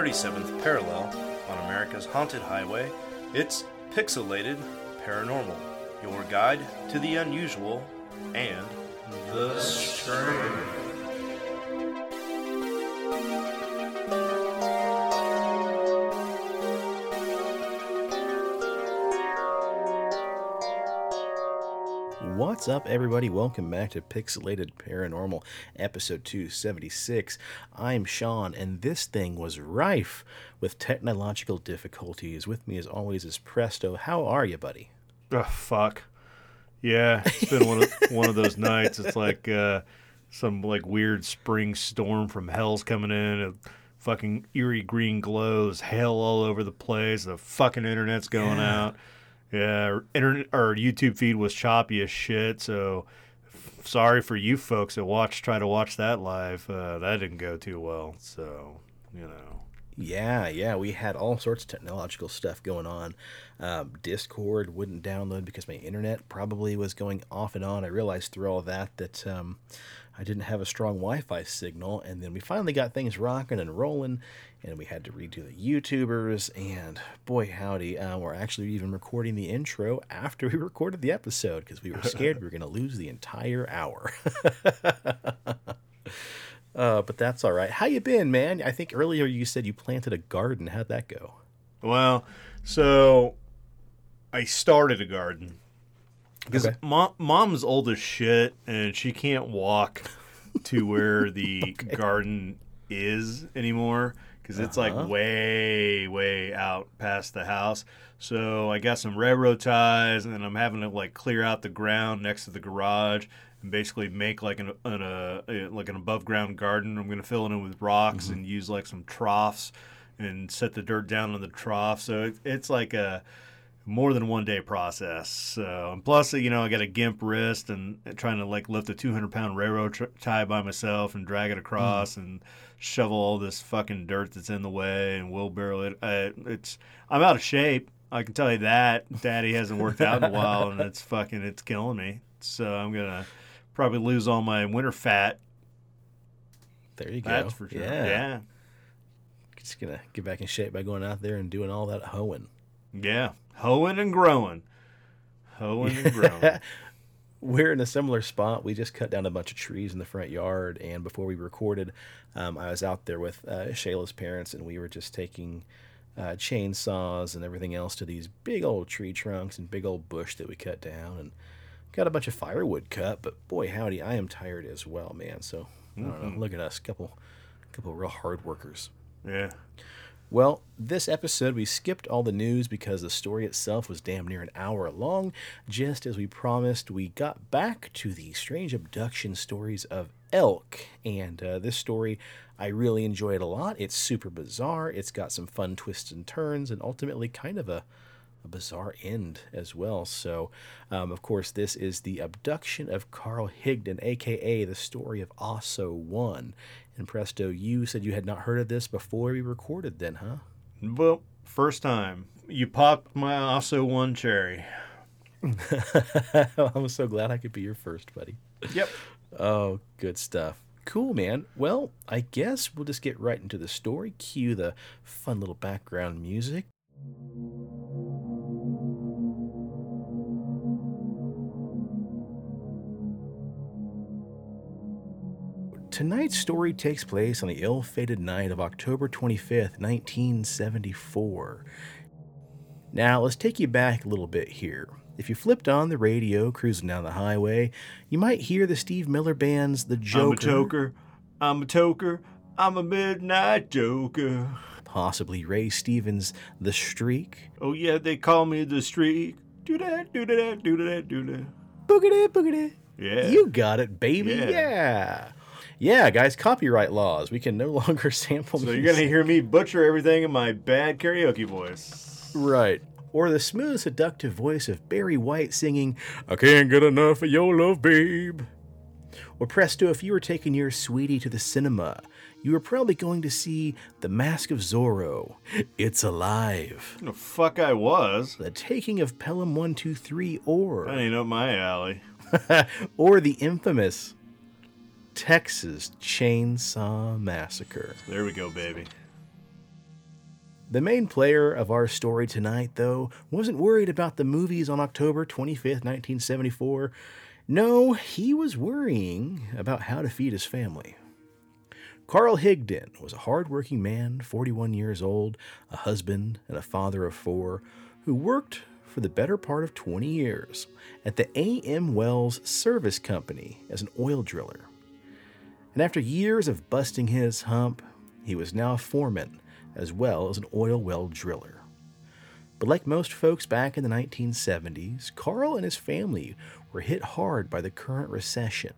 37th Parallel on America's Haunted Highway, it's Pixelated Paranormal, your guide to the unusual and the strange. What's up, everybody? Welcome back to Pixelated Paranormal, episode 276. I'm Sean, and this thing was rife with technological difficulties. With me, as always, is Presto. How are you, buddy? Oh, fuck. Yeah, it's been one of those nights. It's like some like weird spring storm from hell's coming in. A fucking eerie green glows, hail all over the place. The fucking internet's going out. Yeah, internet, our YouTube feed was choppy as shit, so sorry for you folks that try to watch that live. That didn't go too well, so, you know. Yeah, we had all sorts of technological stuff going on. Discord wouldn't download because my internet probably was going off and on. I realized through all that I didn't have a strong Wi-Fi signal, and then we finally got things rocking and rolling, and we had to redo the YouTubers, and boy howdy, we're actually even recording the intro after we recorded the episode, because we were scared we were going to lose the entire hour. But that's all right. How you been, man? I think earlier you said you planted a garden. How'd that go? Well, so I started a garden. Because Mom's old as shit, and she can't walk to where the garden is anymore because it's like way, way out past the house. So I got some railroad ties, and I'm having to like clear out the ground next to the garage and basically make like an above ground garden. I'm gonna fill it in with rocks and use like some troughs and set the dirt down on the trough. So it's like a more than one day process. So, and plus, you know, I got a gimp wrist and trying to like lift a 200-pound railroad tie by myself and drag it across and shovel all this fucking dirt that's in the way and wheelbarrow it. I'm out of shape. I can tell you that. Daddy hasn't worked out in a while, and it's killing me. So I'm gonna probably lose all my winter fat. There you go. That's for sure. Yeah. Just gonna get back in shape by going out there and doing all that hoeing. Yeah. Hoeing and growing. We're in a similar spot. We just cut down a bunch of trees in the front yard, and before we recorded, I was out there with Shayla's parents, and we were just taking chainsaws and everything else to these big old tree trunks and big old bush that we cut down, and got a bunch of firewood cut. But boy howdy, I am tired as well, man. So I don't know. Look at us, couple real hard workers. Yeah. Well, this episode, we skipped all the news because the story itself was damn near an hour long. Just as we promised, we got back to the strange abduction stories of elk. And this story, I really enjoy it a lot. It's super bizarre. It's got some fun twists and turns and ultimately kind of a bizarre end as well. So, of course, this is the abduction of Carl Higdon, a.k.a. the story of Ausso One. And Presto, you said you had not heard of this before we recorded then, huh? Well, first time. You popped my Ausso One cherry. I'm so glad I could be your first, buddy. Yep. Oh, good stuff. Cool, man. Well, I guess we'll just get right into the story. Cue the fun little background music. Tonight's story takes place on the ill-fated night of October 25th, 1974. Now, let's take you back a little bit here. If you flipped on the radio cruising down the highway, you might hear the Steve Miller Band's The Joker. I'm a toker, I'm a midnight joker. Possibly Ray Stevens' The Streak. Oh yeah, they call me The Streak. Do that, do that, do that, do that. Boogity, boogity. Yeah. You got it, baby. Yeah. Yeah, guys, copyright laws. We can no longer sample music. So you're going to hear me butcher everything in my bad karaoke voice. Right. Or the smooth, seductive voice of Barry White singing, I can't get enough of your love, babe. Or presto, if you were taking your sweetie to the cinema, you were probably going to see The Mask of Zorro. It's alive. The fuck I was. The Taking of Pelham 123 or... That ain't up my alley. Or the infamous... Texas Chainsaw Massacre. There we go, baby. The main player of our story tonight, though, wasn't worried about the movies on October 25th, 1974. No, he was worrying about how to feed his family. Carl Higdon was a hard-working man, 41 years old, a husband and a father of four, who worked for the better part of 20 years at the A.M. Wells Service Company as an oil driller. And after years of busting his hump, he was now a foreman as well as an oil well driller. But like most folks back in the 1970s, Carl and his family were hit hard by the current recession.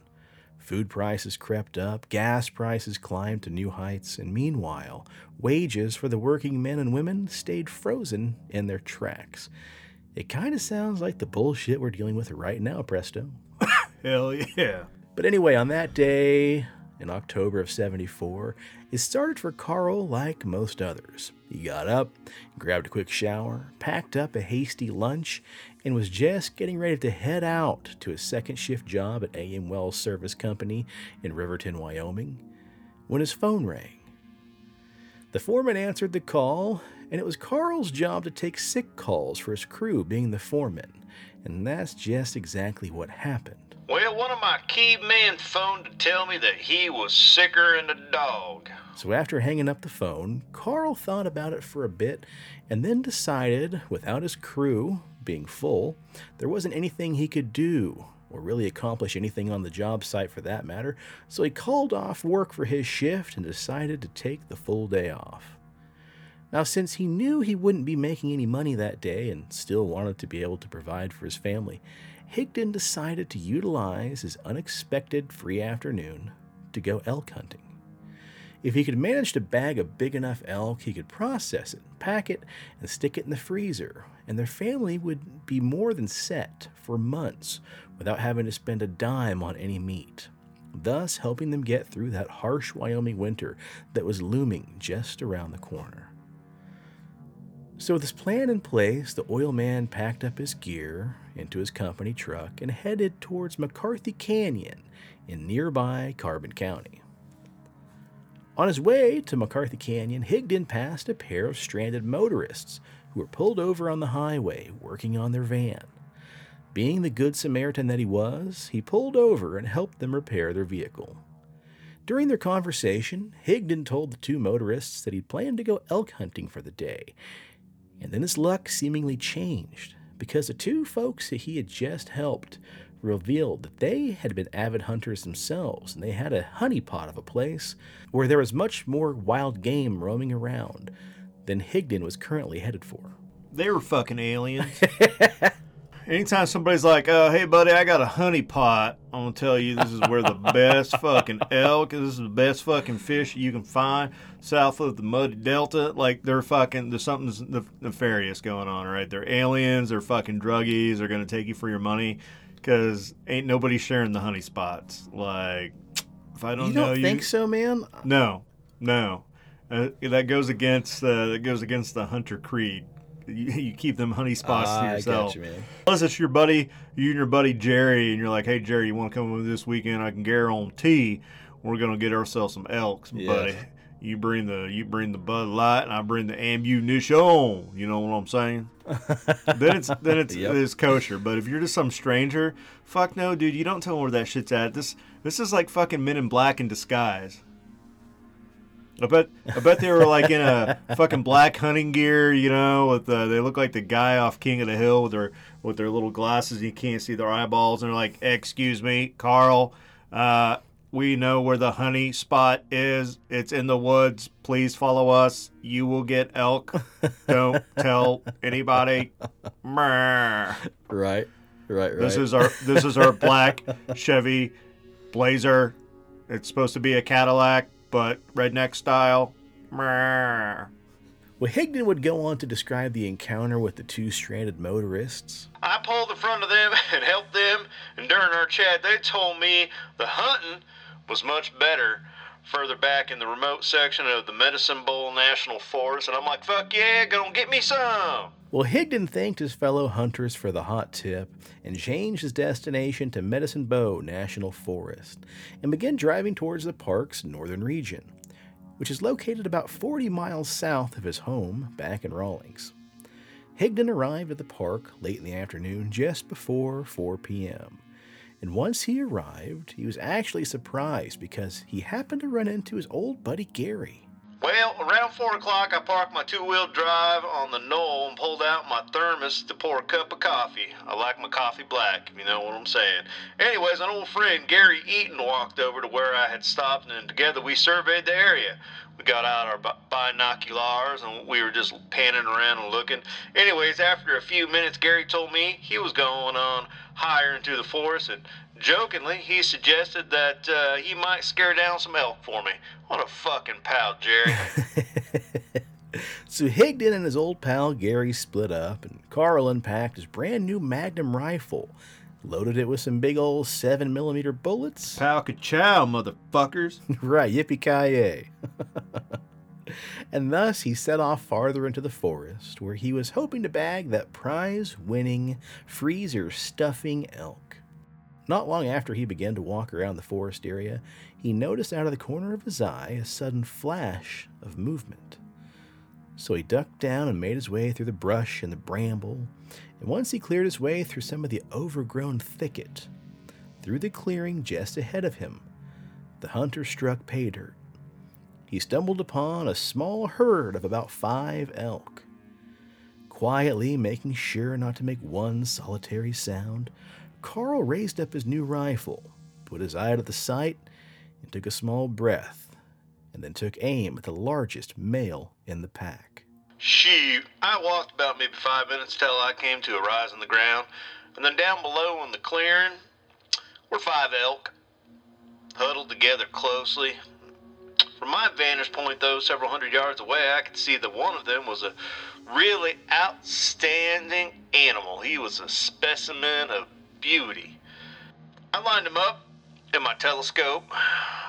Food prices crept up, gas prices climbed to new heights, and meanwhile, wages for the working men and women stayed frozen in their tracks. It kind of sounds like the bullshit we're dealing with right now, presto. Hell yeah. But anyway, on that day, in October of 74, it started for Carl like most others. He got up, grabbed a quick shower, packed up a hasty lunch, and was just getting ready to head out to his second shift job at A.M. Wells Service Company in Riverton, Wyoming, when his phone rang. The foreman answered the call, and it was Carl's job to take sick calls for his crew, being the foreman. And that's just exactly what happened. Well, one of my key men phoned to tell me that he was sicker than a dog. So after hanging up the phone, Carl thought about it for a bit and then decided, without his crew being full, there wasn't anything he could do or really accomplish anything on the job site for that matter. So he called off work for his shift and decided to take the full day off. Now, since he knew he wouldn't be making any money that day and still wanted to be able to provide for his family, Higdon decided to utilize his unexpected free afternoon to go elk hunting. If he could manage to bag a big enough elk, he could process it, pack it, and stick it in the freezer, and their family would be more than set for months without having to spend a dime on any meat, thus helping them get through that harsh Wyoming winter that was looming just around the corner. So with his plan in place, the oil man packed up his gear into his company truck and headed towards McCarthy Canyon in nearby Carbon County. On his way to McCarthy Canyon, Higdon passed a pair of stranded motorists who were pulled over on the highway working on their van. Being the good Samaritan that he was, he pulled over and helped them repair their vehicle. During their conversation, Higdon told the two motorists that he planned to go elk hunting for the day. And then his luck seemingly changed, because the two folks that he had just helped revealed that they had been avid hunters themselves, and they had a honeypot of a place where there was much more wild game roaming around than Higdon was currently headed for. They were fucking aliens. Anytime somebody's like, hey, buddy, I got a honeypot, I'm going to tell you this is where the best fucking elk, this is the best fucking fish you can find south of the Muddy Delta. Like, they're fucking, there's something nefarious going on, right? They're aliens, they're fucking druggies, they're going to take you for your money because ain't nobody sharing the honey spots. Like, if I don't know you. You don't think so, man? No. That goes against the hunter creed. You keep them honey spots to yourself. I got you, man. Unless it's your buddy, you and your buddy Jerry, and you're like, hey, Jerry, you want to come over this weekend? I can guarantee we're going to get ourselves some elks, yes, buddy. You bring the Bud Light, and I bring the ammunition. You know what I'm saying? then it's yep, it's kosher. But if you're just some stranger, fuck no, dude. You don't tell them where that shit's at. This is like fucking Men in Black in disguise. I bet they were like in a fucking black hunting gear, you know, with they look like the guy off King of the Hill with their little glasses and you can't see their eyeballs, and they're like, excuse me, Carl, we know where the honey spot is. It's in the woods. Please follow us. You will get elk. Don't tell anybody. Right. This is our black Chevy Blazer. It's supposed to be a Cadillac, but redneck style. Well, Higdon would go on to describe the encounter with the two stranded motorists. I pulled in front of them and helped them, and during our chat, they told me the hunting was much better further back in the remote section of the Medicine Bow National Forest, and I'm like, fuck yeah, gonna get me some. Well, Higdon thanked his fellow hunters for the hot tip and changed his destination to Medicine Bow National Forest and began driving towards the park's northern region. which is located about 40 miles south of his home back in Rawlings. Higdon arrived at the park late in the afternoon, just before 4 p.m., and once he arrived, he was actually surprised because he happened to run into his old buddy Gary. Well, around 4 o'clock, I parked my two-wheel drive on the knoll and pulled out my thermos to pour a cup of coffee. I like my coffee black, if you know what I'm saying. Anyways, an old friend, Gary Eaton, walked over to where I had stopped, and together we surveyed the area. We got out our binoculars, and we were just panning around and looking. Anyways, after a few minutes, Gary told me he was going on higher into the forest, and jokingly, he suggested that he might scare down some elk for me. What a fucking pal, Jerry. So Higdon and his old pal Gary split up, and Carl unpacked his brand new Magnum rifle, loaded it with some big old 7mm bullets. Pow-ka-chow, motherfuckers. Right, yippee-ki-yay. And thus he set off farther into the forest, where he was hoping to bag that prize-winning, freezer-stuffing elk. Not long after he began to walk around the forest area, he noticed out of the corner of his eye a sudden flash of movement. So he ducked down and made his way through the brush and the bramble, and once he cleared his way through some of the overgrown thicket, through the clearing just ahead of him, the hunter struck pay dirt. He stumbled upon a small herd of about 5 elk. Quietly, making sure not to make one solitary sound, Carl raised up his new rifle, put his eye to the sight, and took a small breath, and then took aim at the largest male in the pack. Shoot, I walked about maybe 5 minutes till I came to a rise in the ground, and then down below in the clearing were 5 elk, huddled together closely. From my vantage point, though, several hundred yards away, I could see that one of them was a really outstanding animal. He was a specimen of beauty. I lined him up in my telescope,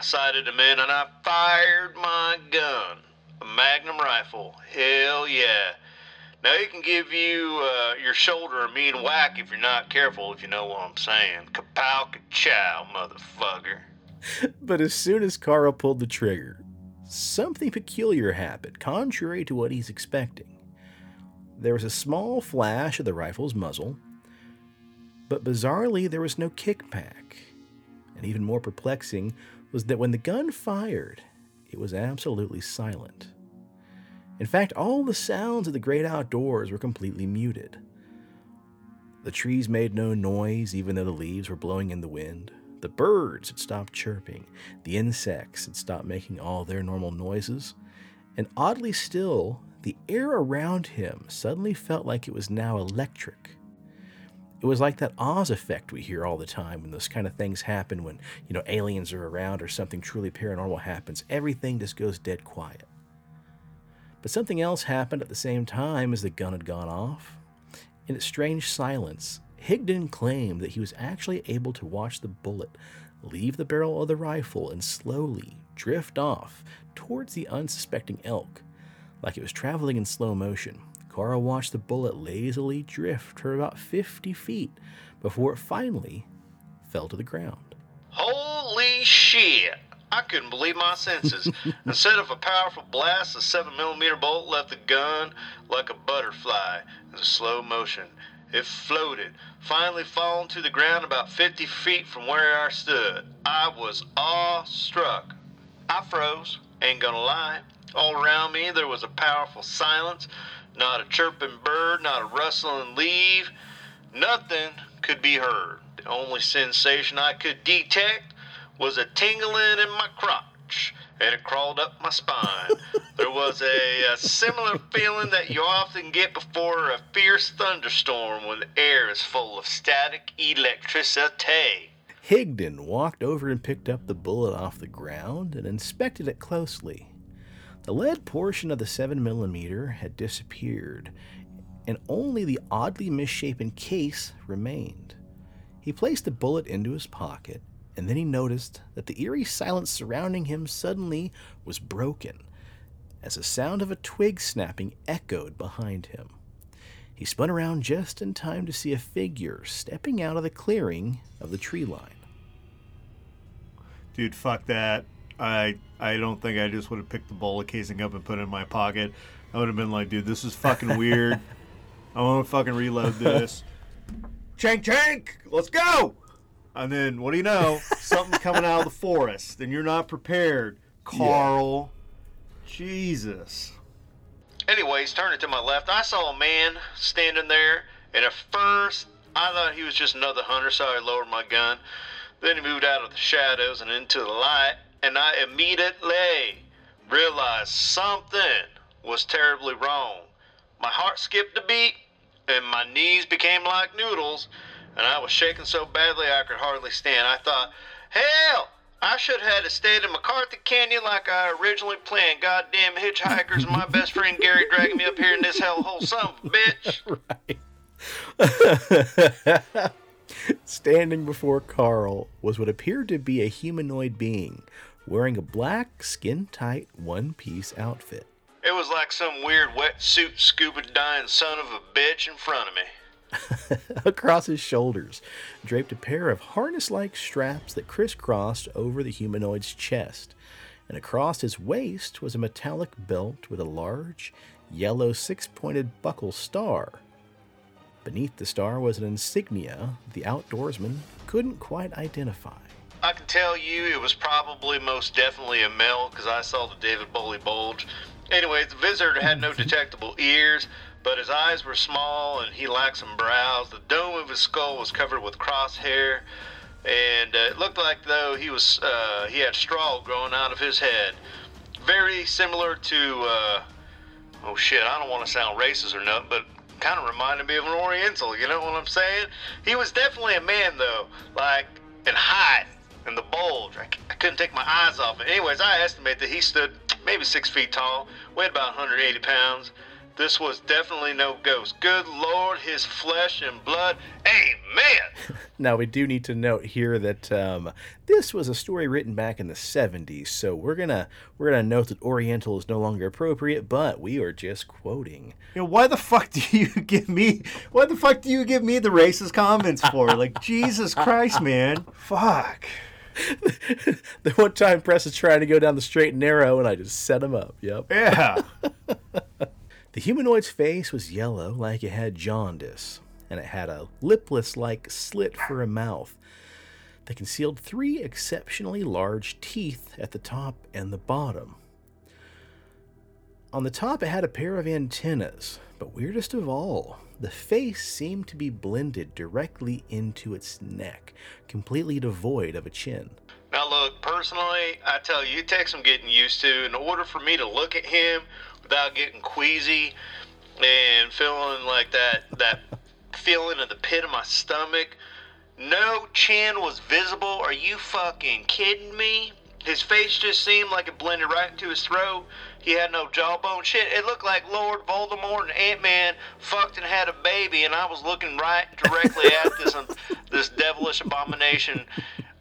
sighted him in, and I fired my gun. A Magnum rifle. Hell yeah. Now he can give you your shoulder a mean whack if you're not careful, if you know what I'm saying. Kapow, ka-chow, motherfucker. But as soon as Carl pulled the trigger, something peculiar happened, contrary to what he's expecting. There was a small flash of the rifle's muzzle, but bizarrely, there was no kickback. And even more perplexing was that when the gun fired, it was absolutely silent. In fact, all the sounds of the great outdoors were completely muted. The trees made no noise, even though the leaves were blowing in the wind. The birds had stopped chirping. The insects had stopped making all their normal noises. And oddly still, the air around him suddenly felt like it was now electric. It was like that Oz effect we hear all the time when those kind of things happen, when, you know, aliens are around or something truly paranormal happens. Everything just goes dead quiet. But something else happened at the same time as the gun had gone off. In its strange silence, Higdon claimed that he was actually able to watch the bullet leave the barrel of the rifle and slowly drift off towards the unsuspecting elk, like it was traveling in slow motion. Carl watched the bullet lazily drift for about 50 feet before it finally fell to the ground. Holy shit! I couldn't believe my senses. Instead of a powerful blast, the 7mm bolt left the gun like a butterfly in slow motion. It floated, finally falling to the ground about 50 feet from where I stood. I was awestruck. I froze, ain't gonna lie. All around me there was a powerful silence. Not a chirping bird, not a rustling leaf. Nothing could be heard. The only sensation I could detect was a tingling in my crotch, and it crawled up my spine. There was a similar feeling that you often get before a fierce thunderstorm when the air is full of static electricity. Higdon walked over and picked up the bullet off the ground and inspected it closely. The lead portion of the 7mm had disappeared, and only the oddly misshapen case remained. He placed the bullet into his pocket, and then he noticed that the eerie silence surrounding him suddenly was broken, as the sound of a twig snapping echoed behind him. He spun around just in time to see a figure stepping out of the clearing of the tree line. Dude, fuck that. I don't think I just would have picked the bowl casing up and put it in my pocket. I would have been like, dude, this is fucking weird. I want to fucking reload this. Chank, chank! Let's go! And then, what do you know? Something's coming out of the forest, and you're not prepared. Carl. Yeah. Jesus. Anyways, turning to my left, I saw a man standing there, and at first, I thought he was just another hunter, so I lowered my gun. Then he moved out of the shadows and into the light, and I immediately realized something was terribly wrong. My heart skipped a beat, and my knees became like noodles, and I was shaking so badly I could hardly stand. I thought, hell, I should have stayed in McCarthy Canyon like I originally planned. Goddamn hitchhikers and my best friend Gary dragging me up here in this hellhole, son of a bitch. Right. Standing before Carl was what appeared to be a humanoid being, wearing a black, skin-tight, one-piece outfit. It was like some weird wetsuit scuba-diving son of a bitch in front of me. Across his shoulders, draped a pair of harness-like straps that crisscrossed over the humanoid's chest, and across his waist was a metallic belt with a large, yellow, six-pointed buckle star. Beneath the star was an insignia the outdoorsman couldn't quite identify. I can tell you it was probably most definitely a male, because I saw the David Bowley bulge. Anyways, the visitor had no detectable ears, but his eyes were small and he lacked some brows. The dome of his skull was covered with crosshair, and it looked like though he had straw growing out of his head. Very similar to, oh shit, I don't want to sound racist or nothing, but kind of reminded me of an Oriental, you know what I'm saying? He was definitely a man though, like in height and the bulge. I couldn't take my eyes off it. Anyways, I estimate that he stood maybe 6 feet tall, weighed about 180 pounds. This was definitely no ghost. Good Lord, his flesh and blood. Amen! Now, we do need to note here that this was a story written back in the 70s, so we're gonna note that Oriental is no longer appropriate, but we are just quoting. You know, why the fuck do you give me the racist comments for? Like, Jesus Christ, man. Fuck. The one time press is trying to go down the straight and narrow, and I just set him up. Yep. Yeah. The humanoid's face was yellow like it had jaundice, and it had a lipless-like slit for a mouth that concealed three exceptionally large teeth at the top and the bottom. On the top, it had a pair of antennas, but weirdest of all, the face seemed to be blended directly into its neck, completely devoid of a chin. Now look, personally, I tell you, it takes some getting used to. In order for me to look at him without getting queasy and feeling like that feeling of the pit of my stomach. No chin was visible. Are you fucking kidding me? His face just seemed like it blended right into his throat. He had no jawbone. Shit, it looked like Lord Voldemort and Ant-Man fucked and had a baby, and I was looking right directly at this devilish abomination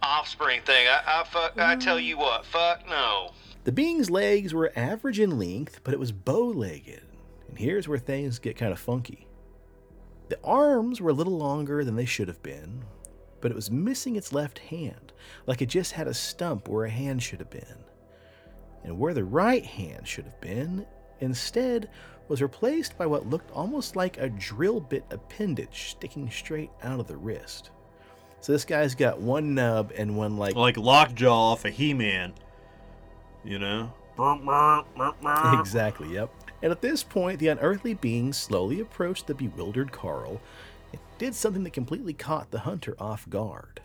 offspring thing. I tell you what, fuck no. The being's legs were average in length, but it was bow-legged. And here's where things get kind of funky. The arms were a little longer than they should have been, but it was missing its left hand, like it just had a stump where a hand should have been. And where the right hand should have been, instead, was replaced by what looked almost like a drill bit appendage sticking straight out of the wrist. So this guy's got one nub and one like... Like lockjaw off of He-Man. You know? Exactly, yep. And at this point, the unearthly being slowly approached the bewildered Carl and did something that completely caught the hunter off guard.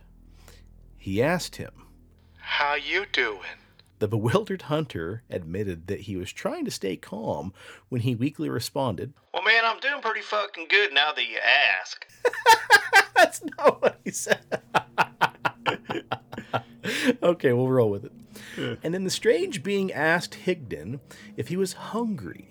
He asked him, "How you doing?" The bewildered hunter admitted that he was trying to stay calm when he weakly responded, "Well, man, I'm doing pretty fucking good now that you ask." That's not what he said. Okay, we'll roll with it. Yeah. And then the strange being asked Higdon if he was hungry.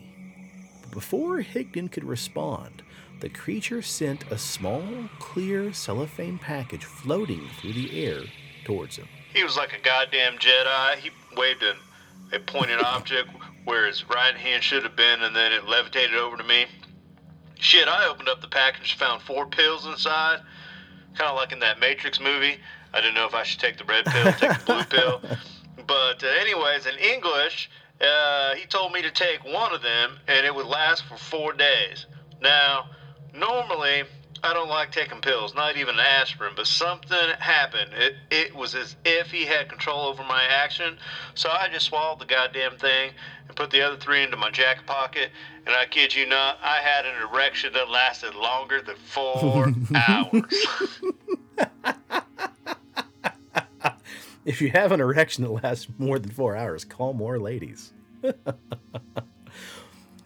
But before Higdon could respond, the creature sent a small, clear cellophane package floating through the air towards him. He was like a goddamn Jedi. He waved a pointed object where his right hand should have been, and then it levitated over to me. Shit, I opened up the package, found 4 pills inside, kind of like in that Matrix movie. I didn't know if I should take the red pill, take the blue pill. But anyways, in English, he told me to take one of them, and it would last for 4 days. Now, normally, I don't like taking pills, not even aspirin, but something happened. It was as if he had control over my action, so I just swallowed the goddamn thing and put the other three into my jacket pocket, and I kid you not, I had an erection that lasted longer than 4 hours. If you have an erection that lasts more than 4 hours, call more ladies.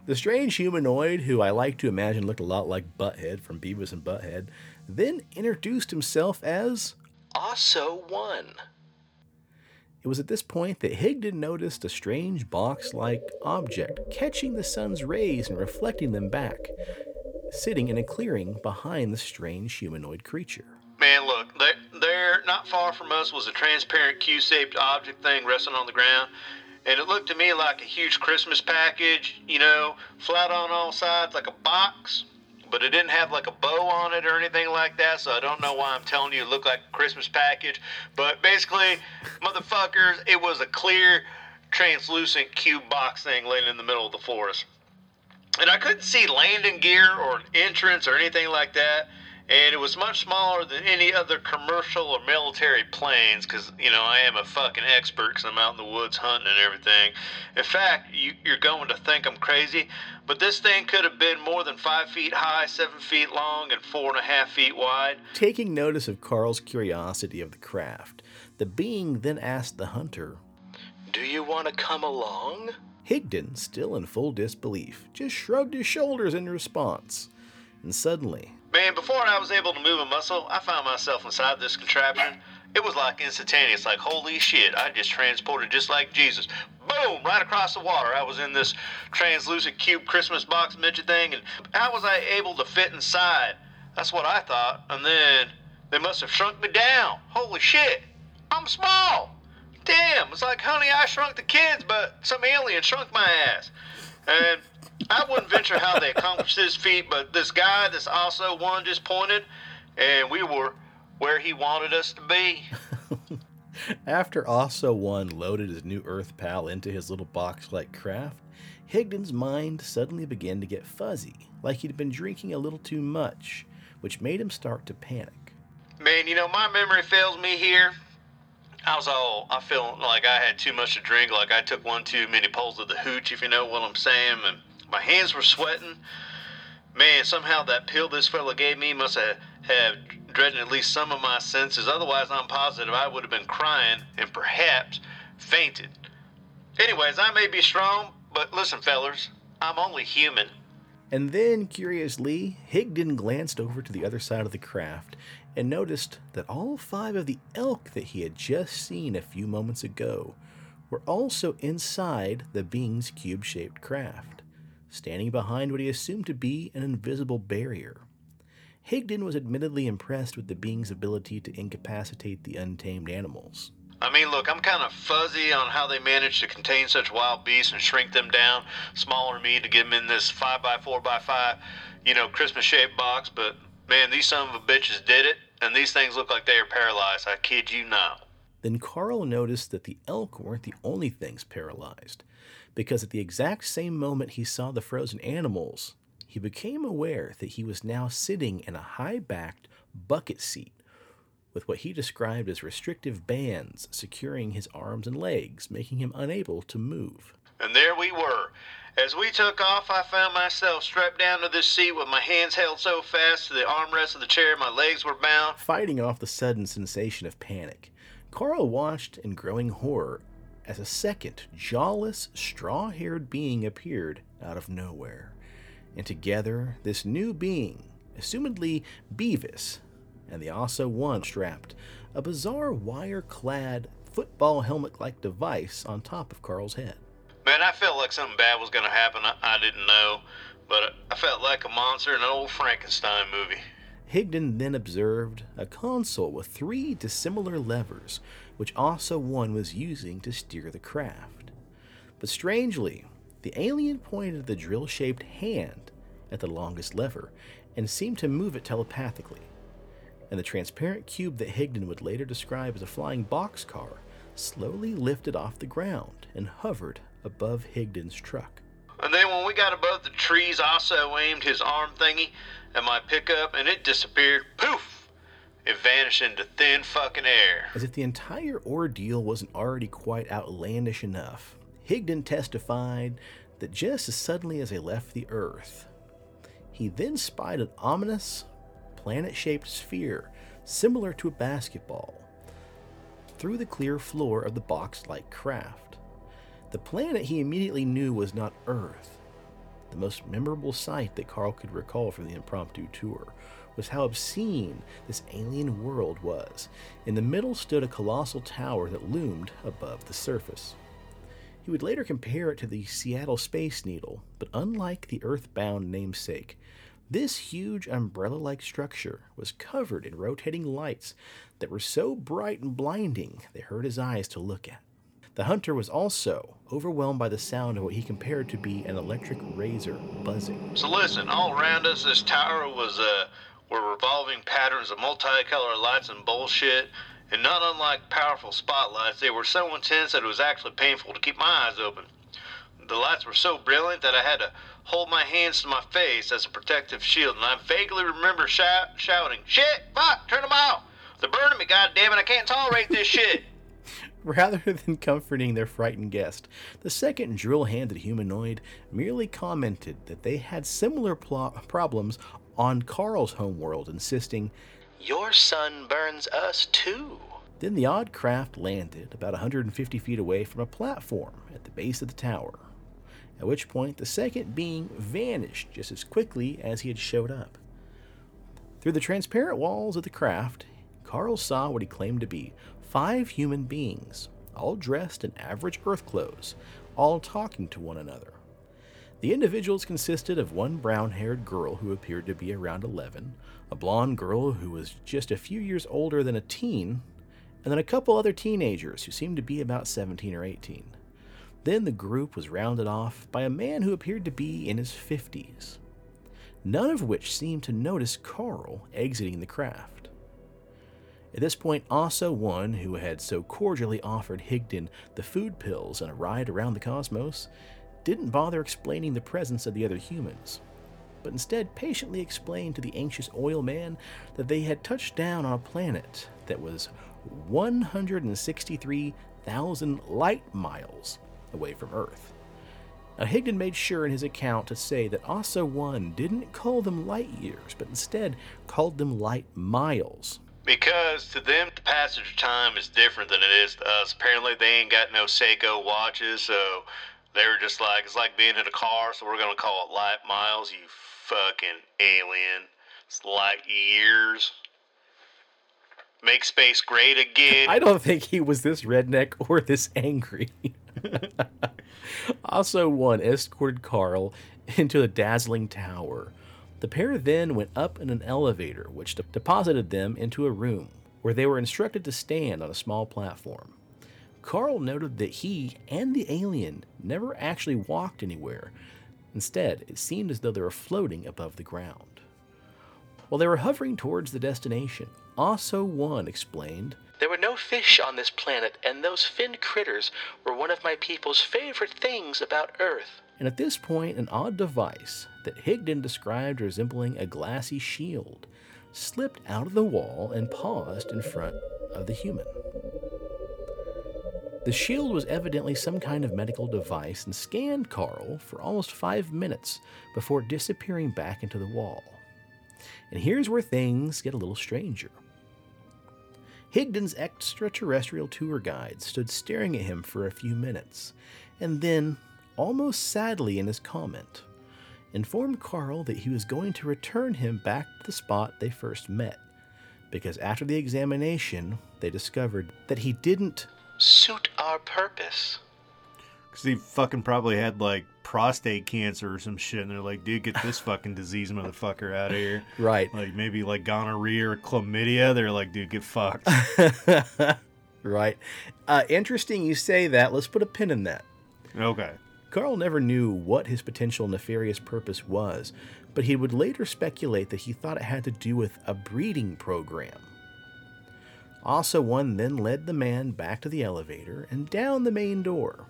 The strange humanoid, who I like to imagine looked a lot like Butthead from Beavis and Butthead, then introduced himself as Ausso One. It was at this point that Higdon noticed a strange box-like object catching the sun's rays and reflecting them back, sitting in a clearing behind the strange humanoid creature. Man, look, there not far from us was a transparent Q-shaped object thing resting on the ground. And it looked to me like a huge Christmas package, you know, flat on all sides like a box, but it didn't have like a bow on it or anything like that, so I don't know why I'm telling you it looked like a Christmas package. But basically, motherfuckers, it was a clear, translucent cube box thing laying in the middle of the forest. And I couldn't see landing gear or an entrance or anything like that. And it was much smaller than any other commercial or military planes, because, you know, I am a fucking expert because I'm out in the woods hunting and everything. In fact, you're going to think I'm crazy, but this thing could have been more than 5 feet high, 7 feet long, and 4.5 feet wide. Taking notice of Carl's curiosity of the craft, the being then asked the hunter, "Do you want to come along?" Higdon, still in full disbelief, just shrugged his shoulders in response. And suddenly... Man, before I was able to move a muscle, I found myself inside this contraption. It was like instantaneous, like, holy shit, I just transported just like Jesus. Boom, right across the water. I was in this translucent cube Christmas box midget thing, and how was I able to fit inside? That's what I thought, and then they must have shrunk me down. Holy shit, I'm small. Damn, it's like, honey, I shrunk the kids, but some alien shrunk my ass. And... I wouldn't venture how they accomplished this feat, but this guy, this Ausso One, just pointed, and we were where he wanted us to be. After Ausso One loaded his new Earth pal into his little box-like craft, Higdon's mind suddenly began to get fuzzy, like he'd been drinking a little too much, which made him start to panic. Man, you know, my memory fails me here. I feel like I had too much to drink, like I took one too many pulls of the hooch, if you know what I'm saying, and my hands were sweating. Man, somehow that pill this fella gave me must have dreaded at least some of my senses. Otherwise, I'm positive I would have been crying and perhaps fainted. Anyways, I may be strong, but listen, fellers, I'm only human. And then, curiously, Higdon glanced over to the other side of the craft and noticed that all 5 of the elk that he had just seen a few moments ago were also inside the being's cube-shaped craft, standing behind what he assumed to be an invisible barrier. Higdon was admittedly impressed with the being's ability to incapacitate the untamed animals. I mean, look, I'm kind of fuzzy on how they managed to contain such wild beasts and shrink them down, smaller than me, to get them in this 5x4x5, you know, Christmas-shaped box, but, man, these son of a bitches did it, and these things look like they are paralyzed. I kid you not. Then Carl noticed that the elk weren't the only things paralyzed, because at the exact same moment he saw the frozen animals, he became aware that he was now sitting in a high-backed bucket seat with what he described as restrictive bands securing his arms and legs, making him unable to move. And there we were. As we took off, I found myself strapped down to this seat with my hands held so fast to the armrest of the chair my legs were bound. Fighting off the sudden sensation of panic, Carl watched in growing horror as a second, jawless, straw-haired being appeared out of nowhere. And together, this new being, assumedly Beavis, and the Ausso One strapped a bizarre wire-clad, football helmet-like device on top of Carl's head. Man, I felt like something bad was going to happen. I didn't know, but I felt like a monster in an old Frankenstein movie. Higdon then observed a console with 3 dissimilar levers, which Ausso One was using to steer the craft. But strangely, the alien pointed the drill-shaped hand at the longest lever and seemed to move it telepathically. And the transparent cube that Higdon would later describe as a flying boxcar slowly lifted off the ground and hovered above Higdon's truck. And then when we got above the trees, Ausso aimed his arm thingy at my pickup and it disappeared. Poof! It vanished into thin fucking air. As if the entire ordeal wasn't already quite outlandish enough, Higdon testified that just as suddenly as they left the earth, he then spied an ominous, planet-shaped sphere similar to a basketball through the clear floor of the box-like craft. The planet he immediately knew was not Earth. The most memorable sight that Carl could recall from the impromptu tour was how obscene this alien world was. In the middle stood a colossal tower that loomed above the surface. He would later compare it to the Seattle Space Needle, but unlike the Earth-bound namesake, this huge umbrella-like structure was covered in rotating lights that were so bright and blinding they hurt his eyes to look at. The hunter was also overwhelmed by the sound of what he compared to be an electric razor buzzing. So listen, all around us, this tower were revolving patterns of multicolored lights and bullshit, and not unlike powerful spotlights, they were so intense that it was actually painful to keep my eyes open. The lights were so brilliant that I had to hold my hands to my face as a protective shield, and I vaguely remember shouting, "Shit! Fuck! Turn them off! They're burning me, goddammit! I can't tolerate this shit!" Rather than comforting their frightened guest, the second drill-handed humanoid merely commented that they had similar problems on Carl's homeworld, insisting, "Your sun burns us too." Then the odd craft landed about 150 feet away from a platform at the base of the tower, at which point the second being vanished just as quickly as he had showed up. Through the transparent walls of the craft, Carl saw what he claimed to be 5 human beings, all dressed in average Earth clothes, all talking to one another. The individuals consisted of one brown-haired girl who appeared to be around 11, a blonde girl who was just a few years older than a teen, and then a couple other teenagers who seemed to be about 17 or 18. Then the group was rounded off by a man who appeared to be in his 50s, none of which seemed to notice Carl exiting the craft. At this point, Ausso One, who had so cordially offered Higdon the food pills and a ride around the cosmos, didn't bother explaining the presence of the other humans, but instead patiently explained to the anxious oil man that they had touched down on a planet that was 163,000 light miles away from Earth. Now, Higdon made sure in his account to say that Ausso One didn't call them light years, but instead called them light miles. Because to them, the passage of time is different than it is to us. Apparently, they ain't got no Seiko watches, so they were just like, it's like being in a car, so we're going to call it light miles, you fucking alien. It's light years. Make space great again. I don't think he was this redneck or this angry. Ausso One escorted Carl into the dazzling tower. The pair then went up in an elevator, which deposited them into a room, where they were instructed to stand on a small platform. Carl noted that he and the alien never actually walked anywhere. Instead, it seemed as though they were floating above the ground. While they were hovering towards the destination, Ausso One explained, "There were no fish on this planet, and those finned critters were one of my people's favorite things about Earth." And at this point, an odd device that Higdon described resembling a glassy shield slipped out of the wall and paused in front of the human. The shield was evidently some kind of medical device and scanned Carl for almost 5 minutes before disappearing back into the wall. And here's where things get a little stranger. Higdon's extraterrestrial tour guide stood staring at him for a few minutes, and then, almost sadly in his comment, informed Carl that he was going to return him back to the spot they first met, because after the examination, they discovered that he didn't suit our purpose. Because he fucking probably had, like, prostate cancer or some shit, and they're like, "Dude, get this fucking disease motherfucker out of here." Right. Like, maybe, like, gonorrhea or chlamydia. They're like, "Dude, get fucked." Right. Interesting you say that. Let's put a pin in that. Okay. Carl never knew what his potential nefarious purpose was, but he would later speculate that he thought it had to do with a breeding program. Ausso One then led the man back to the elevator and down the main door.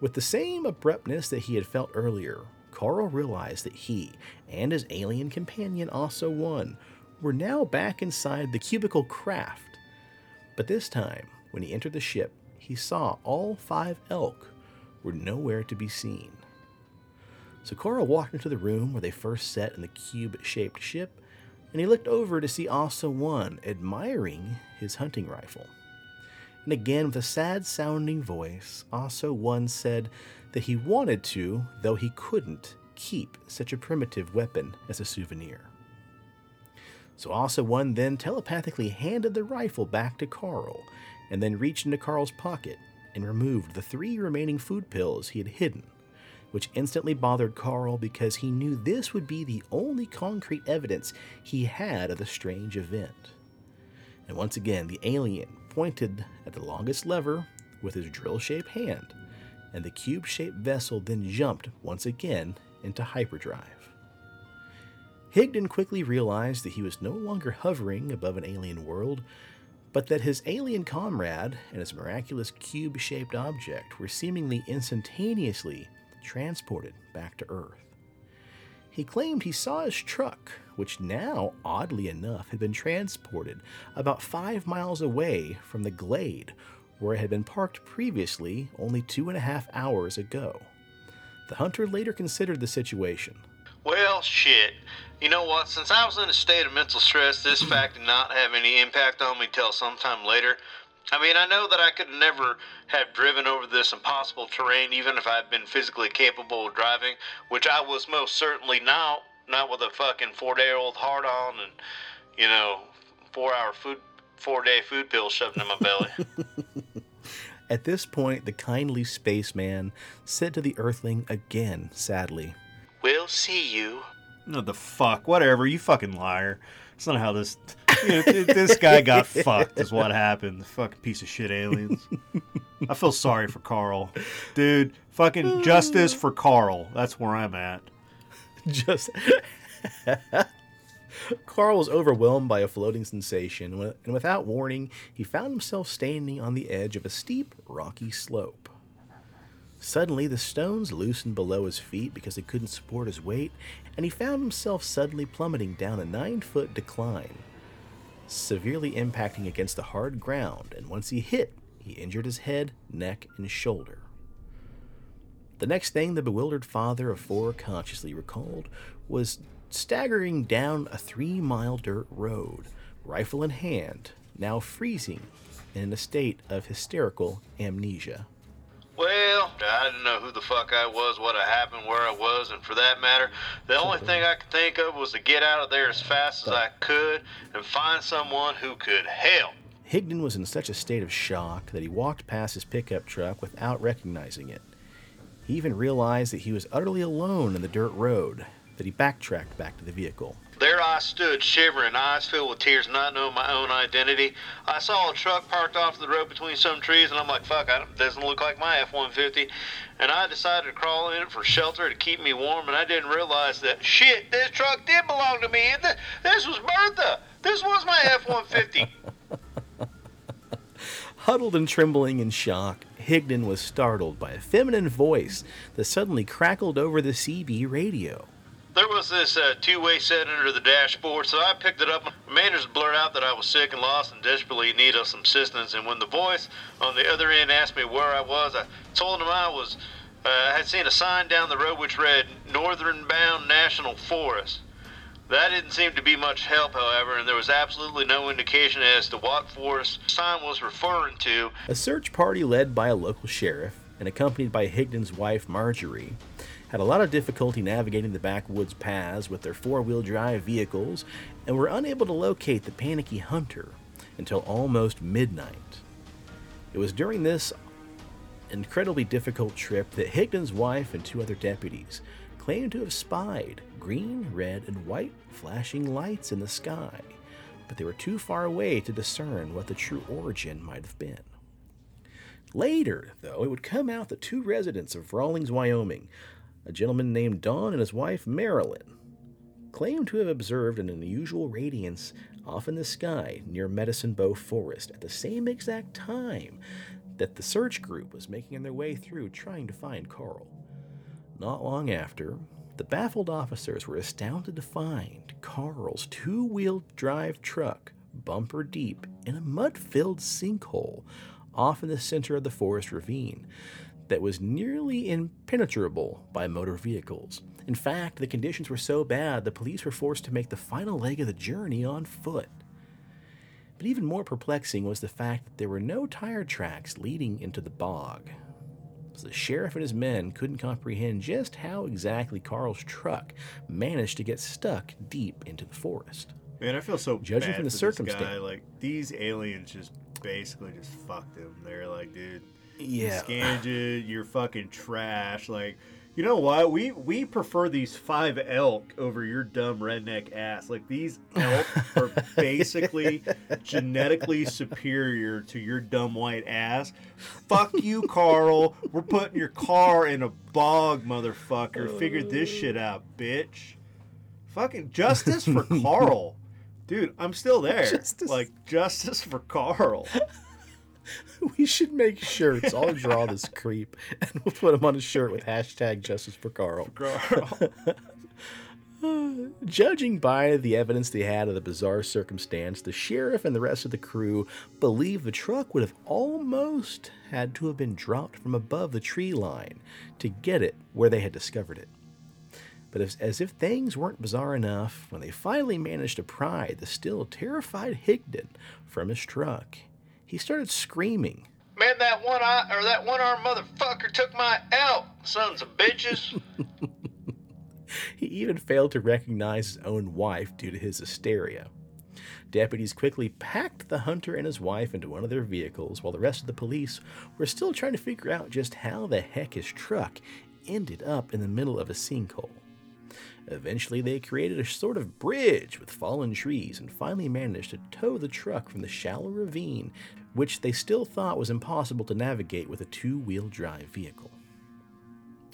With the same abruptness that he had felt earlier, Carl realized that he and his alien companion Ausso One were now back inside the cubicle craft. But this time, when he entered the ship, he saw all 5 elk were nowhere to be seen. So Carl walked into the room where they first sat in the cube-shaped ship, and he looked over to see Ausso One admiring his hunting rifle. And again, with a sad-sounding voice, Ausso One said that he wanted to, though he couldn't, keep such a primitive weapon as a souvenir. So Ausso One then telepathically handed the rifle back to Carl, and then reached into Carl's pocket and removed the 3 remaining food pills he had hidden, which instantly bothered Carl because he knew this would be the only concrete evidence he had of the strange event. And once again, the alien pointed at the longest lever with his drill-shaped hand, and the cube-shaped vessel then jumped once again into hyperdrive. Higdon quickly realized that he was no longer hovering above an alien world, but that his alien comrade and his miraculous cube-shaped object were seemingly instantaneously transported back to Earth. He claimed he saw his truck, which now, oddly enough, had been transported about 5 miles away from the glade where it had been parked previously only 2.5 hours ago. The hunter later considered the situation. Well, shit. You know what? Since I was in a state of mental stress, this fact did not have any impact on me till sometime later. I mean, I know that I could never have driven over this impossible terrain even if I had been physically capable of driving, which I was most certainly not. Not with a fucking 4-day-old hard on and, 4-day food pill shoved in my belly. At this point, the kindly spaceman said to the Earthling again, sadly, "We'll see you." No, the fuck, whatever, you fucking liar. It's not how this, this guy got fucked is what happened. The fucking piece of shit aliens. I feel sorry for Carl. Dude, fucking justice for Carl. That's where I'm at. Just Carl was overwhelmed by a floating sensation, and without warning, he found himself standing on the edge of a steep, rocky slope. Suddenly, the stones loosened below his feet because they couldn't support his weight, and he found himself suddenly plummeting down a 9-foot decline, severely impacting against the hard ground, and once he hit, he injured his head, neck, and shoulder. The next thing the bewildered father of 4 consciously recalled was staggering down a 3-mile dirt road, rifle in hand, now freezing in a state of hysterical amnesia. Well, I didn't know who the fuck I was, what had happened, where I was, and for that matter, the only thing I could think of was to get out of there as fast as I could and find someone who could help. Higdon was in such a state of shock that he walked past his pickup truck without recognizing it. He even realized that he was utterly alone in the dirt road, that he backtracked back to the vehicle. There I stood, shivering, eyes filled with tears, not knowing my own identity. I saw a truck parked off the road between some trees, and I'm like, fuck, it doesn't look like my F-150. And I decided to crawl in it for shelter to keep me warm, and I didn't realize that, shit, this truck did belong to me. This was Bertha. This was my F-150. Huddled and trembling in shock, Higdon was startled by a feminine voice that suddenly crackled over the CB radio. There was this two-way set under the dashboard, so I picked it up. Manders blurted out that I was sick and lost and desperately in need of some assistance, and when the voice on the other end asked me where I was, I told him I was had seen a sign down the road which read, Northern Bound National Forest. That didn't seem to be much help, however, and there was absolutely no indication as to what forest the sign was referring to. A search party led by a local sheriff and accompanied by Higdon's wife, Marjorie, had a lot of difficulty navigating the backwoods paths with their 4-wheel-drive vehicles and were unable to locate the panicky hunter until almost midnight. It was during this incredibly difficult trip that Higdon's wife and 2 other deputies claimed to have spied green, red, and white flashing lights in the sky, but they were too far away to discern what the true origin might have been. Later, though, it would come out that 2 residents of Rawlings, Wyoming, a gentleman named Don and his wife, Marilyn, claimed to have observed an unusual radiance off in the sky near Medicine Bow Forest at the same exact time that the search group was making their way through trying to find Carl. Not long after, the baffled officers were astounded to find Carl's two-wheel drive truck bumper deep in a mud-filled sinkhole off in the center of the forest ravine that was nearly impenetrable by motor vehicles. In fact, the conditions were so bad the police were forced to make the final leg of the journey on foot. But even more perplexing was the fact that there were no tire tracks leading into the bog. So the sheriff and his men couldn't comprehend just how exactly Carl's truck managed to get stuck deep into the forest. Man, I feel so judging bad from the circumstance, this guy. Like, these aliens just basically just fucked him. They're like, dude, yeah, scanned you, you're fucking trash. Like, you know what? We prefer these five elk over your dumb redneck ass. Like, these elk are basically genetically superior to your dumb white ass. Fuck you, Carl. We're putting your car in a bog, motherfucker. Figure this shit out, bitch. Fucking justice for Carl. Dude, I'm still there. Justice. Like, justice for Carl. We should make shirts. I'll draw this creep, and we'll put him on a shirt with hashtag justice for Carl. Judging by the evidence they had of the bizarre circumstance, the sheriff and the rest of the crew believe the truck would have almost had to have been dropped from above the tree line to get it where they had discovered it. But as if things weren't bizarre enough, when they finally managed to pry the still terrified Higdon from his truck, he started screaming. Man, that one-armed motherfucker took my elk, sons of bitches. He even failed to recognize his own wife due to his hysteria. Deputies quickly packed the hunter and his wife into one of their vehicles, while the rest of the police were still trying to figure out just how the heck his truck ended up in the middle of a sinkhole. Eventually, they created a sort of bridge with fallen trees and finally managed to tow the truck from the shallow ravine, which they still thought was impossible to navigate with a two-wheel drive vehicle.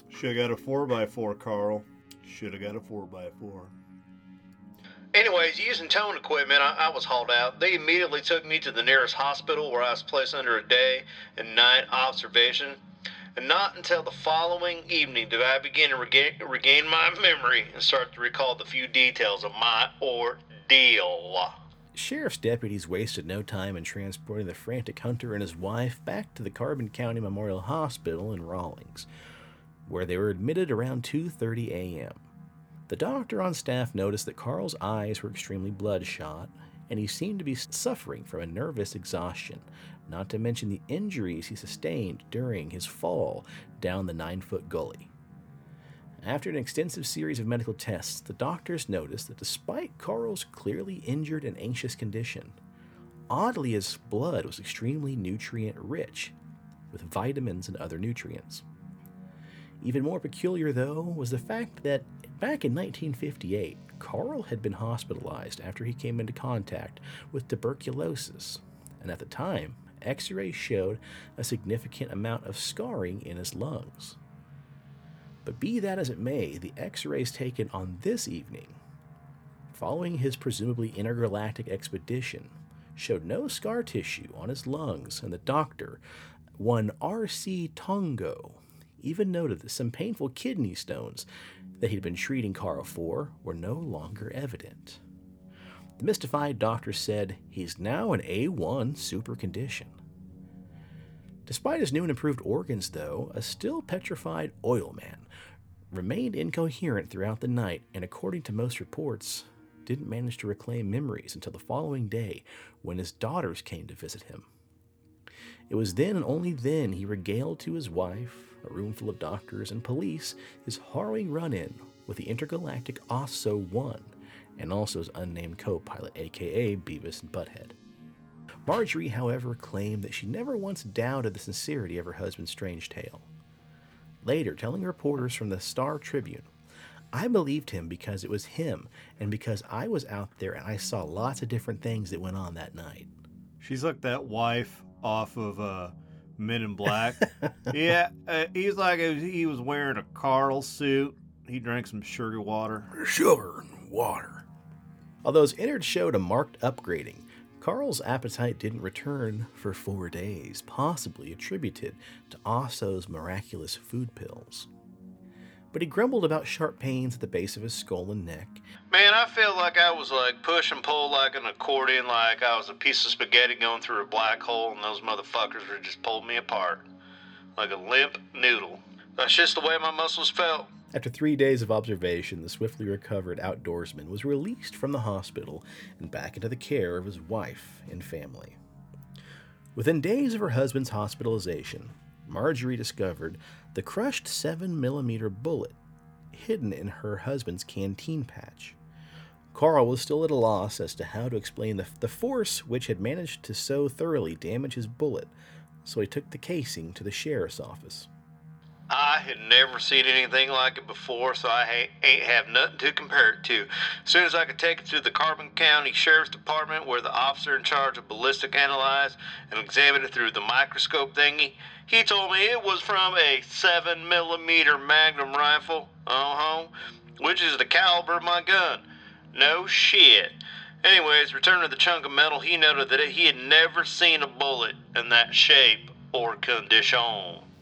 Should have got a 4x4, Carl. Should have got a 4x4. Anyways, using towing equipment, I was hauled out. They immediately took me to the nearest hospital where I was placed under a day and night observation. And not until the following evening did I begin to regain my memory and start to recall the few details of my ordeal. Sheriff's deputies wasted no time in transporting the frantic hunter and his wife back to the Carbon County Memorial Hospital in Rawlings, where they were admitted around 2:30 a.m. The doctor on staff noticed that Carl's eyes were extremely bloodshot, and he seemed to be suffering from a nervous exhaustion, not to mention the injuries he sustained during his fall down the 9-foot gully. After an extensive series of medical tests, the doctors noticed that despite Carl's clearly injured and anxious condition, oddly his blood was extremely nutrient-rich, with vitamins and other nutrients. Even more peculiar, though, was the fact that back in 1958, Carl had been hospitalized after he came into contact with tuberculosis, and at the time, X-rays showed a significant amount of scarring in his lungs. But be that as it may, the X-rays taken on this evening, following his presumably intergalactic expedition, showed no scar tissue on his lungs, and the doctor, one R.C. Tongo, even noted that some painful kidney stones that he'd been treating Carl for were no longer evident. The mystified doctor said he's now in A1 super condition. Despite his new and improved organs, though, a still petrified oil man remained incoherent throughout the night and, according to most reports, didn't manage to reclaim memories until the following day when his daughters came to visit him. It was then and only then he regaled to his wife, a room full of doctors and police, his harrowing run-in with the intergalactic Ausso One, and also his unnamed co-pilot, a.k.a. Beavis and Butthead. Marjorie, however, claimed that she never once doubted the sincerity of her husband's strange tale. Later, telling reporters from the Star Tribune, "I believed him because it was him, and because I was out there and I saw lots of different things that went on that night." She's like that wife off of Men in Black. Yeah, he's like he was wearing a Carl suit. He drank some sugar water. Although his innards showed a marked upgrading, Carl's appetite didn't return for 4 days, possibly attributed to Osso's miraculous food pills. But he grumbled about sharp pains at the base of his skull and neck. Man, I feel like I was like push and pull like an accordion, like I was a piece of spaghetti going through a black hole and those motherfuckers were just pulling me apart. Like a limp noodle. That's just the way my muscles felt. After 3 days of observation, the swiftly recovered outdoorsman was released from the hospital and back into the care of his wife and family. Within days of her husband's hospitalization, Marjorie discovered the crushed 7mm bullet hidden in her husband's canteen patch. Carl was still at a loss as to how to explain the force which had managed to so thoroughly damage his bullet, so he took the casing to the sheriff's office. I had never seen anything like it before, so I ain't have nothing to compare it to. As soon as I could take it to the Carbon County Sheriff's Department, where the officer in charge of ballistic analyzed and examined it through the microscope thingy, he told me it was from a 7mm Magnum rifle, which is the caliber of my gun. No shit. Anyways, returning to the chunk of metal, he noted that he had never seen a bullet in that shape or condition.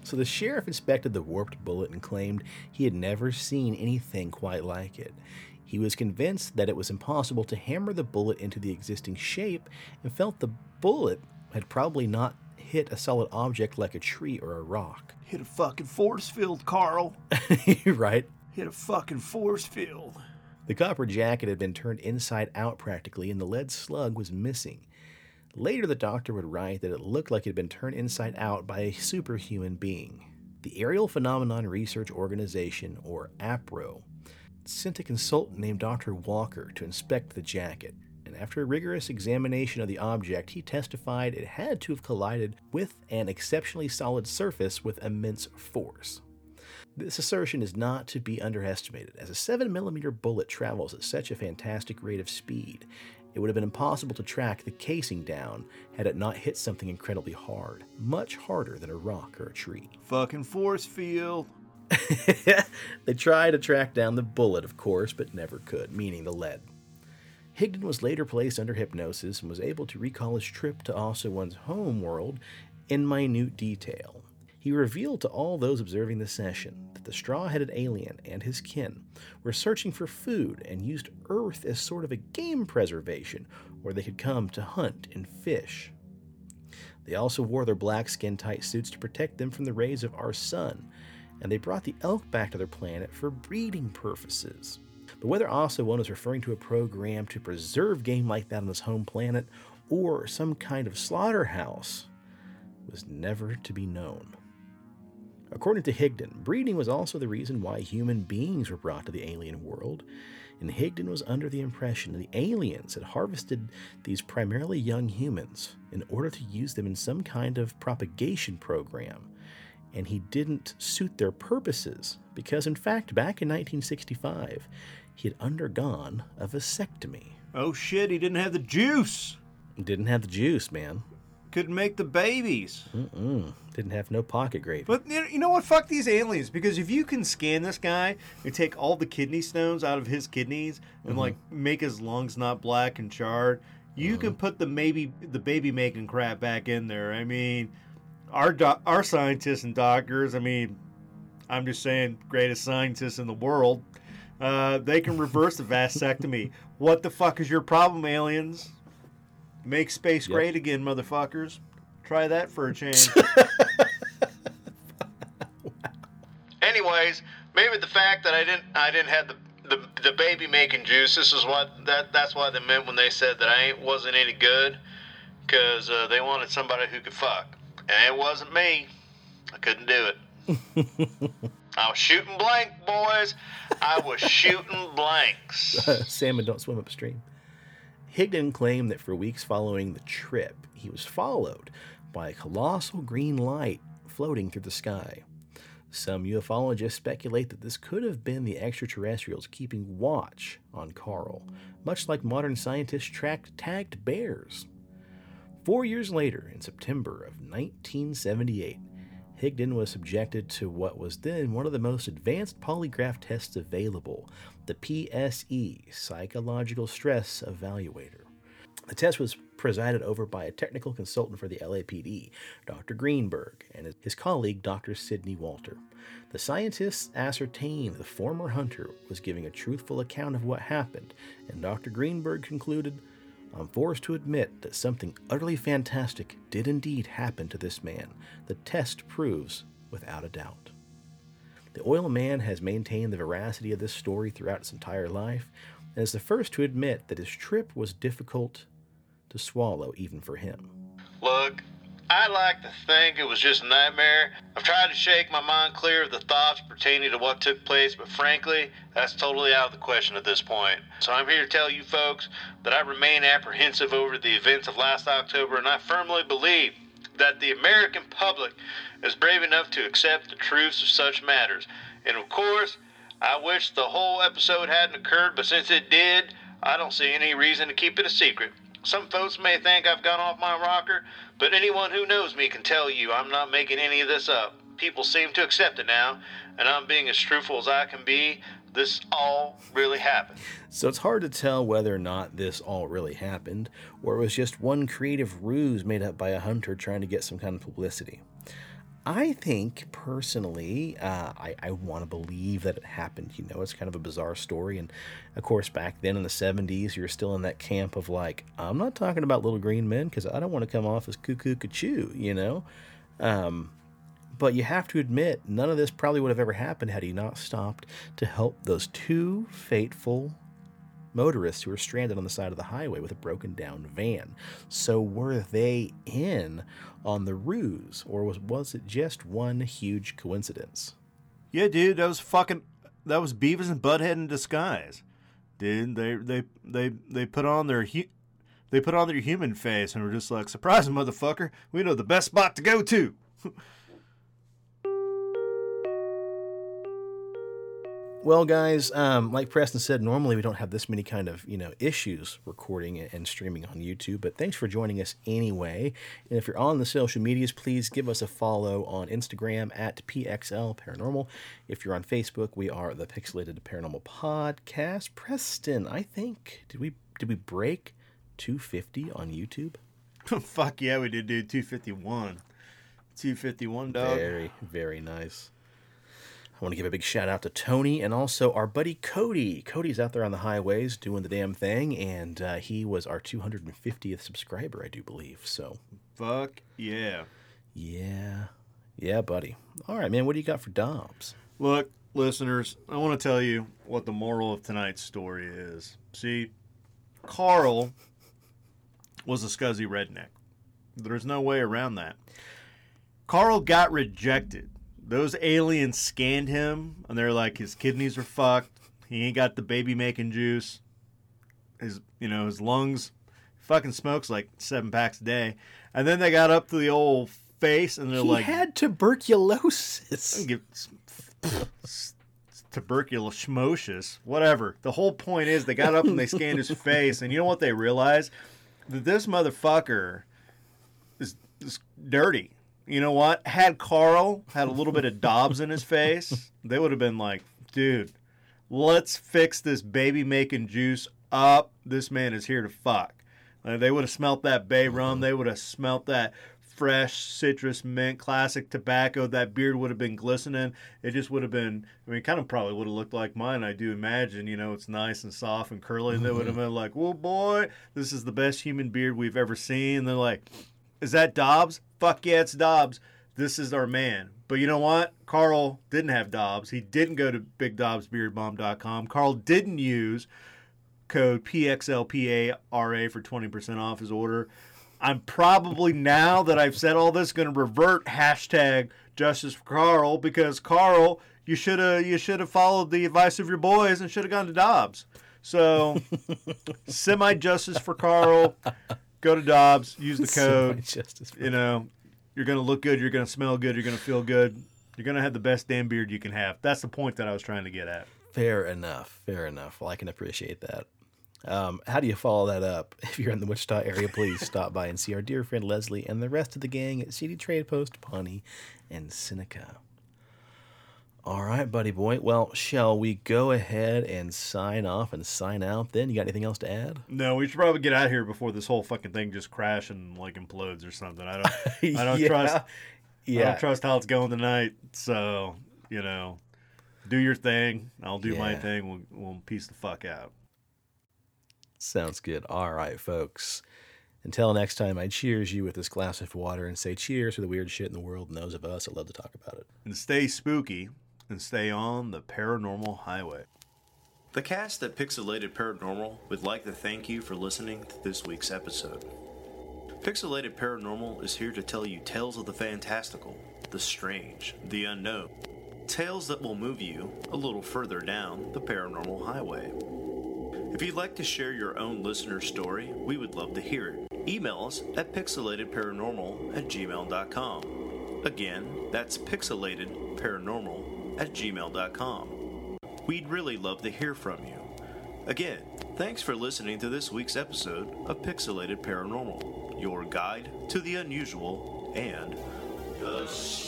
So the sheriff inspected the warped bullet and claimed he had never seen anything quite like it. He was convinced that it was impossible to hammer the bullet into the existing shape and felt the bullet had probably not hit a solid object like a tree or a rock. Hit a fucking force field, Carl. Right. Hit a fucking force field. The copper jacket had been turned inside out practically, and the lead slug was missing. Later, the doctor would write that it looked like it had been turned inside out by a superhuman being. The Aerial Phenomenon Research Organization, or APRO, sent a consultant named Dr. Walker to inspect the jacket, and after a rigorous examination of the object, he testified it had to have collided with an exceptionally solid surface with immense force. This assertion is not to be underestimated, as a 7mm bullet travels at such a fantastic rate of speed. It would have been impossible to track the casing down had it not hit something incredibly hard, much harder than a rock or a tree. Fucking force field. They tried to track down the bullet, of course, but never could, meaning the lead. Higdon was later placed under hypnosis and was able to recall his trip to Ausso One's home world in minute detail. He revealed to all those observing the session that the straw-headed alien and his kin were searching for food and used Earth as sort of a game preservation where they could come to hunt and fish. They also wore their black skin-tight suits to protect them from the rays of our sun, and they brought the elk back to their planet for breeding purposes. But whether Ausso One was referring to a program to preserve game like that on his home planet or some kind of slaughterhouse was never to be known. According to Higdon, breeding was also the reason why human beings were brought to the alien world, and Higdon was under the impression that the aliens had harvested these primarily young humans in order to use them in some kind of propagation program, and he didn't suit their purposes because, in fact, back in 1965, he had undergone a vasectomy. Oh shit, he didn't have the juice! He didn't have the juice, man. Couldn't make the babies. Didn't have no pocket gravy. But you know what? Fuck these aliens. Because if you can scan this guy and take all the kidney stones out of his kidneys and like make his lungs not black and charred, you can put the baby making crap back in there. I mean, our scientists and doctors. I mean, I'm just saying, greatest scientists in the world. They can reverse the vasectomy. What the fuck is your problem, aliens? Make space great again, motherfuckers. Try that for a change. Wow. Anyways, maybe the fact that I didn't have the baby making juice. This is what that's why they meant when they said that I wasn't any good, because they wanted somebody who could fuck, and it wasn't me. I couldn't do it. I was shooting blank, boys. I was shooting blanks. Salmon don't swim upstream. Higdon claimed that for weeks following the trip, he was followed by a colossal green light floating through the sky. Some ufologists speculate that this could have been the extraterrestrials keeping watch on Carl, much like modern scientists tagged bears. 4 years later, in September of 1978, Higdon was subjected to what was then one of the most advanced polygraph tests available, the PSE, Psychological Stress Evaluator. The test was presided over by a technical consultant for the LAPD, Dr. Greenberg, and his colleague, Dr. Sidney Walter. The scientists ascertained the former hunter was giving a truthful account of what happened, and Dr. Greenberg concluded, "I'm forced to admit that something utterly fantastic did indeed happen to this man. The test proves without a doubt." The oil man has maintained the veracity of this story throughout its entire life, and is the first to admit that his trip was difficult to swallow, even for him. "Look, I like to think it was just a nightmare. I've tried to shake my mind clear of the thoughts pertaining to what took place, but frankly, that's totally out of the question at this point. So I'm here to tell you folks that I remain apprehensive over the events of last October, and I firmly believe that the American public is brave enough to accept the truths of such matters. And of course, I wish the whole episode hadn't occurred, but since it did, I don't see any reason to keep it a secret. Some folks may think I've gone off my rocker, but anyone who knows me can tell you I'm not making any of this up. People seem to accept it now, and I'm being as truthful as I can be. This all really happened." So it's hard to tell whether or not this all really happened, or it was just one creative ruse made up by a hunter trying to get some kind of publicity. I think, personally, I want to believe that it happened. You know, it's kind of a bizarre story. And, of course, back then in the 70s, you're still in that camp of, like, I'm not talking about little green men because I don't want to come off as cuckoo-ca-choo, you know? But you have to admit, none of this probably would have ever happened had he not stopped to help those two fateful motorists who were stranded on the side of the highway with a broken-down van. So were they in on the ruse, or was it just one huge coincidence? Yeah, dude, that was Beavis and Butthead in disguise, dude. They put on their human face and were just like, "Surprise, motherfucker! We know the best spot to go to." Well, guys, like Preston said, normally we don't have this many kind of, issues recording and streaming on YouTube, but thanks for joining us anyway. And if you're on the social medias, please give us a follow on Instagram at PXL Paranormal. If you're on Facebook, we are the Pixelated Paranormal Podcast. Preston, I think, did we break 250 on YouTube? Fuck yeah, we did, dude. 251. 251, dog. Very, very nice. I want to give a big shout out to Tony and also our buddy Cody. Cody's out there on the highways doing the damn thing, and he was our 250th subscriber, I do believe. So, fuck yeah. Yeah, buddy. All right, man, what do you got for Dobbs? Look, listeners, I want to tell you what the moral of tonight's story is. See, Carl was a scuzzy redneck. There's no way around that. Carl got rejected. Those aliens scanned him, and they're like, his kidneys are fucked. He ain't got the baby-making juice. His lungs, fucking smokes like 7 packs a day. And then they got up to the old face, and they're like, he had tuberculosis. Tuberculosmosis, whatever. The whole point is they got up and they scanned his face, and you know what they realized? That this motherfucker is dirty. You know what? Had Carl had a little bit of Dobbs in his face, they would have been like, dude, let's fix this baby-making juice up. This man is here to fuck. They would have smelt that bay rum. They would have smelt that fresh citrus mint, classic tobacco. That beard would have been glistening. It just would have been, kind of probably would have looked like mine. I do imagine, it's nice and soft and curly. And they would have been like, whoa, boy, this is the best human beard we've ever seen. And they're like, is that Dobbs? Fuck yeah, it's Dobbs. This is our man. But you know what? Carl didn't have Dobbs. He didn't go to BigDobbsBeardBomb.com. Carl didn't use code PXLPARA for 20% off his order. I'm probably, now that I've said all this, going to revert hashtag justice for Carl, because Carl, you should have followed the advice of your boys and should have gone to Dobbs. So, semi-justice for Carl. Go to Dobbs, use the code. You're going to look good, you're going to smell good, you're going to feel good. You're going to have the best damn beard you can have. That's the point that I was trying to get at. Fair enough. Well, I can appreciate that. How do you follow that up? If you're in the Wichita area, please stop by and see our dear friend Leslie and the rest of the gang at City Trade Post, Pawnee, and Seneca. All right, buddy boy. Well, shall we go ahead and sign off and sign out then? You got anything else to add? No, we should probably get out of here before this whole fucking thing just crashes and like implodes or something. I don't trust how it's going tonight. So, you know, do your thing. I'll do my thing. We'll peace the fuck out. Sounds good. All right, folks. Until next time, I cheers you with this glass of water and say cheers for the weird shit in the world and those of us that love to talk about it. And stay spooky. And stay on the paranormal highway. The cast at Pixelated Paranormal would like to thank you for listening to this week's episode. Pixelated Paranormal is here to tell you tales of the fantastical, the strange, the unknown. Tales that will move you a little further down the paranormal highway. If you'd like to share your own listener story, we would love to hear it. Email us at pixelatedparanormal@gmail.com. Again, that's pixelatedparanormal@gmail.com. We'd really love to hear from you. Again, thanks for listening to this week's episode of Pixelated Paranormal, your guide to the unusual and the